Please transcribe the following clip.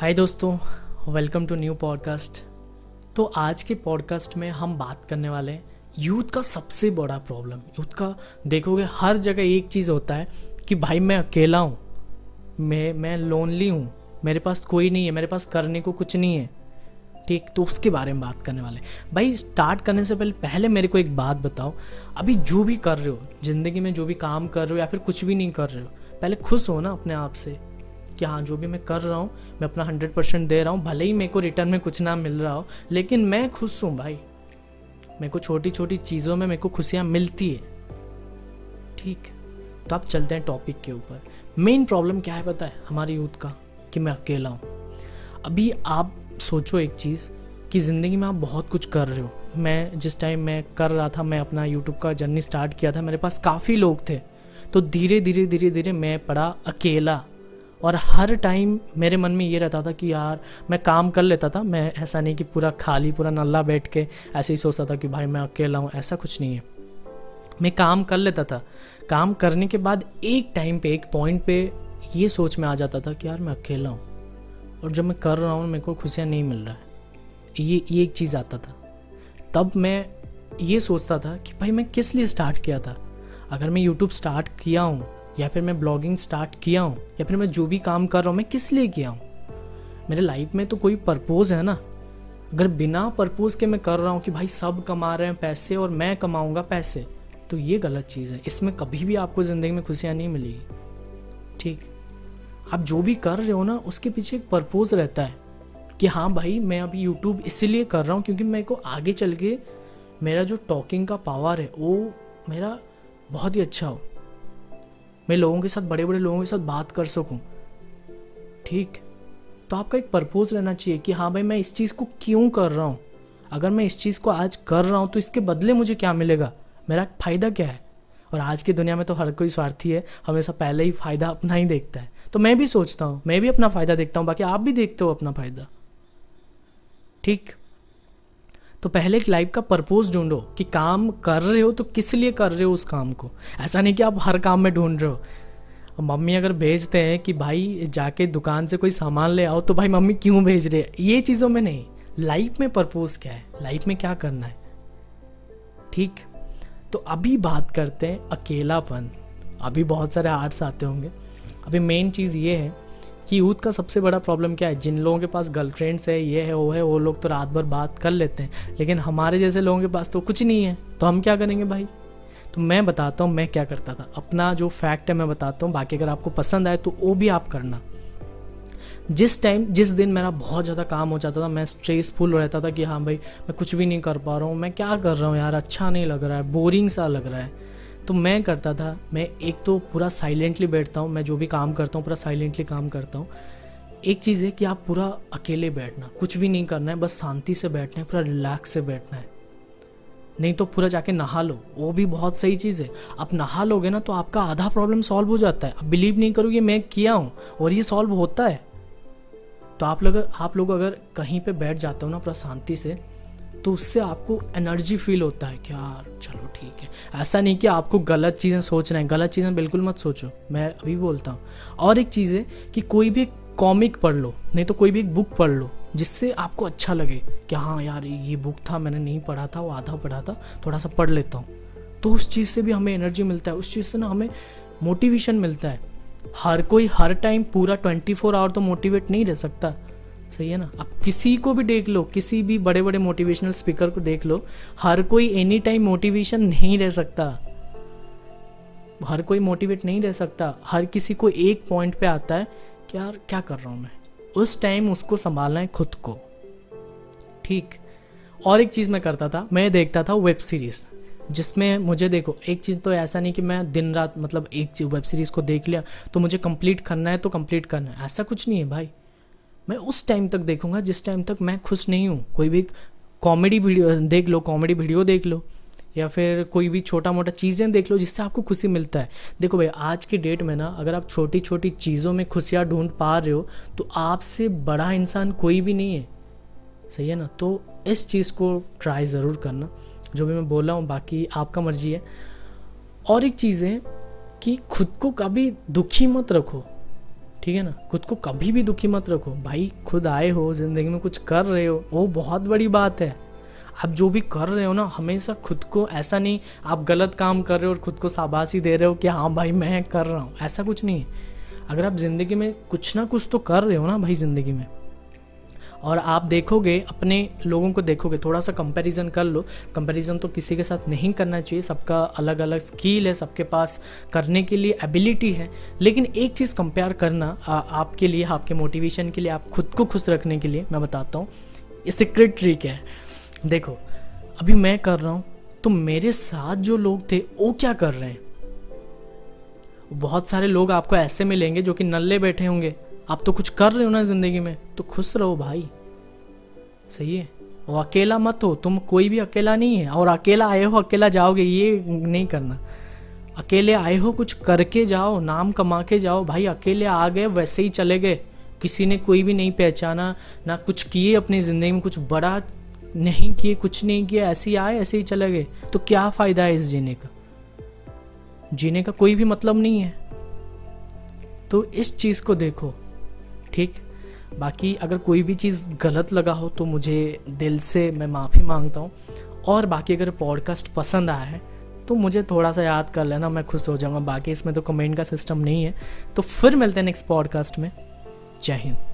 हाय दोस्तों, welcome to new podcast. तो आज के पॉडकास्ट में हम बात करने वाले हैं यूथ का सबसे बड़ा प्रॉब्लम। यूथ का देखोगे हर जगह एक चीज़ होता है कि भाई मैं अकेला हूँ, मैं लोनली हूँ, मेरे पास कोई नहीं है, मेरे पास करने को कुछ नहीं है। ठीक, तो उसके बारे में बात करने वाले। भाई स्टार्ट करने से पहले मेरे को एक बात बताओ, अभी जो भी कर रहे हो ज़िंदगी में, जो भी काम कर रहे हो या फिर कुछ भी नहीं कर रहे हो, पहले खुश हो ना अपने आप से कि हाँ जो भी मैं कर रहा हूँ मैं अपना 100% दे रहा हूँ, भले ही मेरे को रिटर्न में कुछ ना मिल रहा हो, लेकिन मैं खुश हूँ भाई। मेरे को छोटी छोटी चीज़ों में मेरे को खुशियाँ मिलती है। ठीक, तो आप चलते हैं टॉपिक के ऊपर। मेन प्रॉब्लम क्या है पता है हमारे यूथ का, कि मैं अकेला हूँ। अभी आप सोचो एक चीज़ कि ज़िंदगी में आप बहुत कुछ कर रहे हो। मैं जिस टाइम मैं कर रहा था, मैं अपना यूट्यूब का जर्नी स्टार्ट किया था, मेरे पास काफ़ी लोग थे, तो धीरे धीरे मैं पड़ा अकेला। और हर टाइम मेरे मन में ये रहता था कि यार मैं काम कर लेता था, मैं ऐसा नहीं कि पूरा खाली पूरा नल्ला बैठ के ऐसे ही सोचता था कि भाई मैं अकेला हूँ, ऐसा कुछ नहीं है। मैं काम कर लेता था, काम करने के बाद एक टाइम पे, एक पॉइंट पे ये सोच में आ जाता था कि यार मैं अकेला हूँ और जब मैं कर रहा हूँ मेरे को खुशियाँ नहीं मिल रहा है, ये एक चीज़ आता था। तब मैं ये सोचता था कि भाई मैं किस लिए स्टार्ट किया था। अगर मैं यूट्यूब स्टार्ट किया हूँ या फिर मैं ब्लॉगिंग स्टार्ट किया हूँ या फिर मैं जो भी काम कर रहा हूँ, मैं किस लिए किया हूँ? मेरे लाइफ में तो कोई पर्पोज़ है ना। अगर बिना पर्पोज़ के मैं कर रहा हूँ कि भाई सब कमा रहे हैं पैसे और मैं कमाऊँगा पैसे, तो ये गलत चीज़ है। इसमें कभी भी आपको ज़िंदगी में खुशियाँ नहीं मिलेगी। ठीक, आप जो भी कर रहे हो ना उसके पीछे एक पर्पोज़ रहता है कि हाँ भाई मैं अभी यूट्यूब इसीलिए कर रहा हूँ क्योंकि मेरे को आगे चल के मेरा जो टॉकिंग का पावर है वो मेरा बहुत ही अच्छा हो, मैं लोगों के साथ, बड़े बड़े लोगों के साथ बात कर सकूं। ठीक, तो आपका एक पर्पोज़ रहना चाहिए कि हाँ भाई मैं इस चीज़ को क्यों कर रहा हूँ। अगर मैं इस चीज़ को आज कर रहा हूँ तो इसके बदले मुझे क्या मिलेगा, मेरा फ़ायदा क्या है। और आज की दुनिया में तो हर कोई स्वार्थी है, हमेशा पहले ही फ़ायदा अपना ही देखता है। तो मैं भी सोचता हूँ, मैं भी अपना फ़ायदा देखता हूँ, बाकी आप भी देखते हो अपना फ़ायदा। ठीक, तो पहले एक लाइफ का पर्पोज़ ढूंढो कि काम कर रहे हो तो किस लिए कर रहे हो उस काम को। ऐसा नहीं कि आप हर काम में ढूंढ रहे हो। मम्मी अगर भेजते हैं कि भाई जाके दुकान से कोई सामान ले आओ, तो भाई मम्मी क्यों भेज रही है, ये चीज़ों में नहीं। लाइफ में पर्पोज़ क्या है, लाइफ में क्या करना है। ठीक, तो अभी बात करते हैं अकेलापन। अभी बहुत सारे आर्ट्स आते होंगे। अभी मेन चीज़ ये है कि यूथ का सबसे बड़ा प्रॉब्लम क्या है। जिन लोगों के पास गर्लफ्रेंड्स है, ये है, वो है, वो लोग तो रात भर बात कर लेते हैं, लेकिन हमारे जैसे लोगों के पास तो कुछ नहीं है, तो हम क्या करेंगे भाई। तो मैं बताता हूँ मैं क्या करता था, अपना जो फैक्ट है मैं बताता हूँ, बाकी अगर आपको पसंद आए तो वो भी आप करना। जिस दिन मेरा बहुत ज़्यादा काम हो जाता था, मैं स्ट्रेसफुल रहता था कि हाँ भाई मैं कुछ भी नहीं कर पा रहा हूँ, मैं क्या कर रहा हूँ यार, अच्छा नहीं लग रहा है, बोरिंग सा लग रहा है, तो मैं करता था, मैं एक तो पूरा साइलेंटली बैठता हूँ। मैं जो भी काम करता हूँ पूरा साइलेंटली काम करता हूँ। एक चीज़ है कि आप पूरा अकेले बैठना, कुछ भी नहीं करना है, बस शांति से बैठना है, पूरा रिलैक्स से बैठना है। नहीं तो पूरा जाके नहा लो, वो भी बहुत सही चीज़ है। आप नहा लोगे ना तो आपका आधा प्रॉब्लम सॉल्व हो जाता है। आप बिलीव नहीं करोगे, मैं किया हूँ और ये सॉल्व होता है। तो आप लोग अगर कहीं पर बैठ जाते हो ना पूरा शांति से, तो उससे आपको एनर्जी फील होता है कि यार चलो ठीक है। ऐसा नहीं कि आपको गलत चीज़ें सोचना है, गलत चीज़ें बिल्कुल मत सोचो, मैं अभी बोलता हूँ। और एक चीज़ है कि कोई भी कॉमिक पढ़ लो, नहीं तो कोई भी एक बुक पढ़ लो जिससे आपको अच्छा लगे कि हाँ यार ये बुक था, मैंने नहीं पढ़ा था, वो आधा पढ़ा था, थोड़ा सा पढ़ लेता हूँ। तो उस चीज़ से भी हमें एनर्जी मिलता है, उस चीज़ से ना हमें मोटिवेशन मिलता है। हर कोई हर टाइम पूरा 24 आवर तो मोटिवेट नहीं रह सकता, सही है ना। आप किसी को भी देख लो, किसी भी बड़े बड़े मोटिवेशनल स्पीकर को देख लो, हर कोई एनी टाइम मोटिवेशन नहीं रह सकता, हर कोई मोटिवेट नहीं रह सकता। हर किसी को एक पॉइंट पे आता है कि यार क्या कर रहा हूँ मैं, उस टाइम उसको संभालना है खुद को। ठीक, और एक चीज़ मैं करता था, मैं देखता था वेब सीरीज़, जिसमें मुझे देखो एक चीज़ तो ऐसा नहीं कि मैं दिन रात मतलब एक वेब सीरीज़ को देख लिया तो मुझे कंप्लीट करना है तो कंप्लीट करना है, ऐसा कुछ नहीं है भाई। मैं उस टाइम तक देखूंगा जिस टाइम तक मैं खुश नहीं हूँ। कोई भी कॉमेडी वीडियो देख लो, कॉमेडी वीडियो देख लो, या फिर कोई भी छोटा मोटा चीज़ें देख लो जिससे आपको खुशी मिलता है। देखो भाई आज की डेट में ना अगर आप छोटी छोटी चीज़ों में खुशियाँ ढूंढ पा रहे हो तो आपसे बड़ा इंसान कोई भी नहीं है, सही है ना। तो इस चीज़ को ट्राई ज़रूर करना जो भी मैं बोला हूँ, बाकी आपका मर्जी है। और एक चीज़ है कि खुद को कभी दुखी मत रखो, ठीक है ना। खुद को कभी भी दुखी मत रखो भाई, खुद आए हो जिंदगी में, कुछ कर रहे हो वो बहुत बड़ी बात है। आप जो भी कर रहे हो ना, हमेशा खुद को, ऐसा नहीं आप गलत काम कर रहे हो और खुद को शाबाशी दे रहे हो कि हाँ भाई मैं कर रहा हूँ, ऐसा कुछ नहीं है। अगर आप ज़िंदगी में कुछ ना कुछ तो कर रहे हो ना भाई ज़िंदगी में, और आप देखोगे अपने लोगों को, देखोगे थोड़ा सा कंपैरिजन कर लो। कंपैरिजन तो किसी के साथ नहीं करना चाहिए, सबका अलग अलग स्किल है, सबके पास करने के लिए एबिलिटी है। लेकिन एक चीज़ कंपेयर करना आपके लिए, आपके मोटिवेशन के लिए, आप खुद को खुश रखने के लिए मैं बताता हूँ ये सीक्रेट ट्रिक है। देखो अभी मैं कर रहा हूँ तो मेरे साथ जो लोग थे वो क्या कर रहे हैं। बहुत सारे लोग आपको ऐसे मिलेंगे जो कि नल्ले बैठे होंगे, आप तो कुछ कर रहे हो ना जिंदगी में, तो खुश रहो भाई, सही है। और अकेला मत हो, तुम कोई भी अकेला नहीं है, और अकेला आए हो अकेला जाओगे ये नहीं करना। अकेले आए हो कुछ करके जाओ, नाम कमा के जाओ भाई। अकेले आ गए वैसे ही चले गए, किसी ने कोई भी नहीं पहचाना, ना कुछ किए अपनी ज़िंदगी में, कुछ बड़ा नहीं किए, कुछ नहीं किए, ऐसे ही आए ऐसे ही चले गए, तो क्या फ़ायदा है इस जीने का। जीने का कोई भी मतलब नहीं है, तो इस चीज़ को देखो, ठीक। बाकी अगर कोई भी चीज़ गलत लगा हो तो मुझे दिल से मैं माफ़ी मांगता हूँ, और बाकी अगर पॉडकास्ट पसंद आया है तो मुझे थोड़ा सा याद कर लेना, मैं खुश हो जाऊँगा। बाकी इसमें तो कमेंट का सिस्टम नहीं है। तो फिर मिलते हैं नेक्स्ट पॉडकास्ट में। जय हिंद।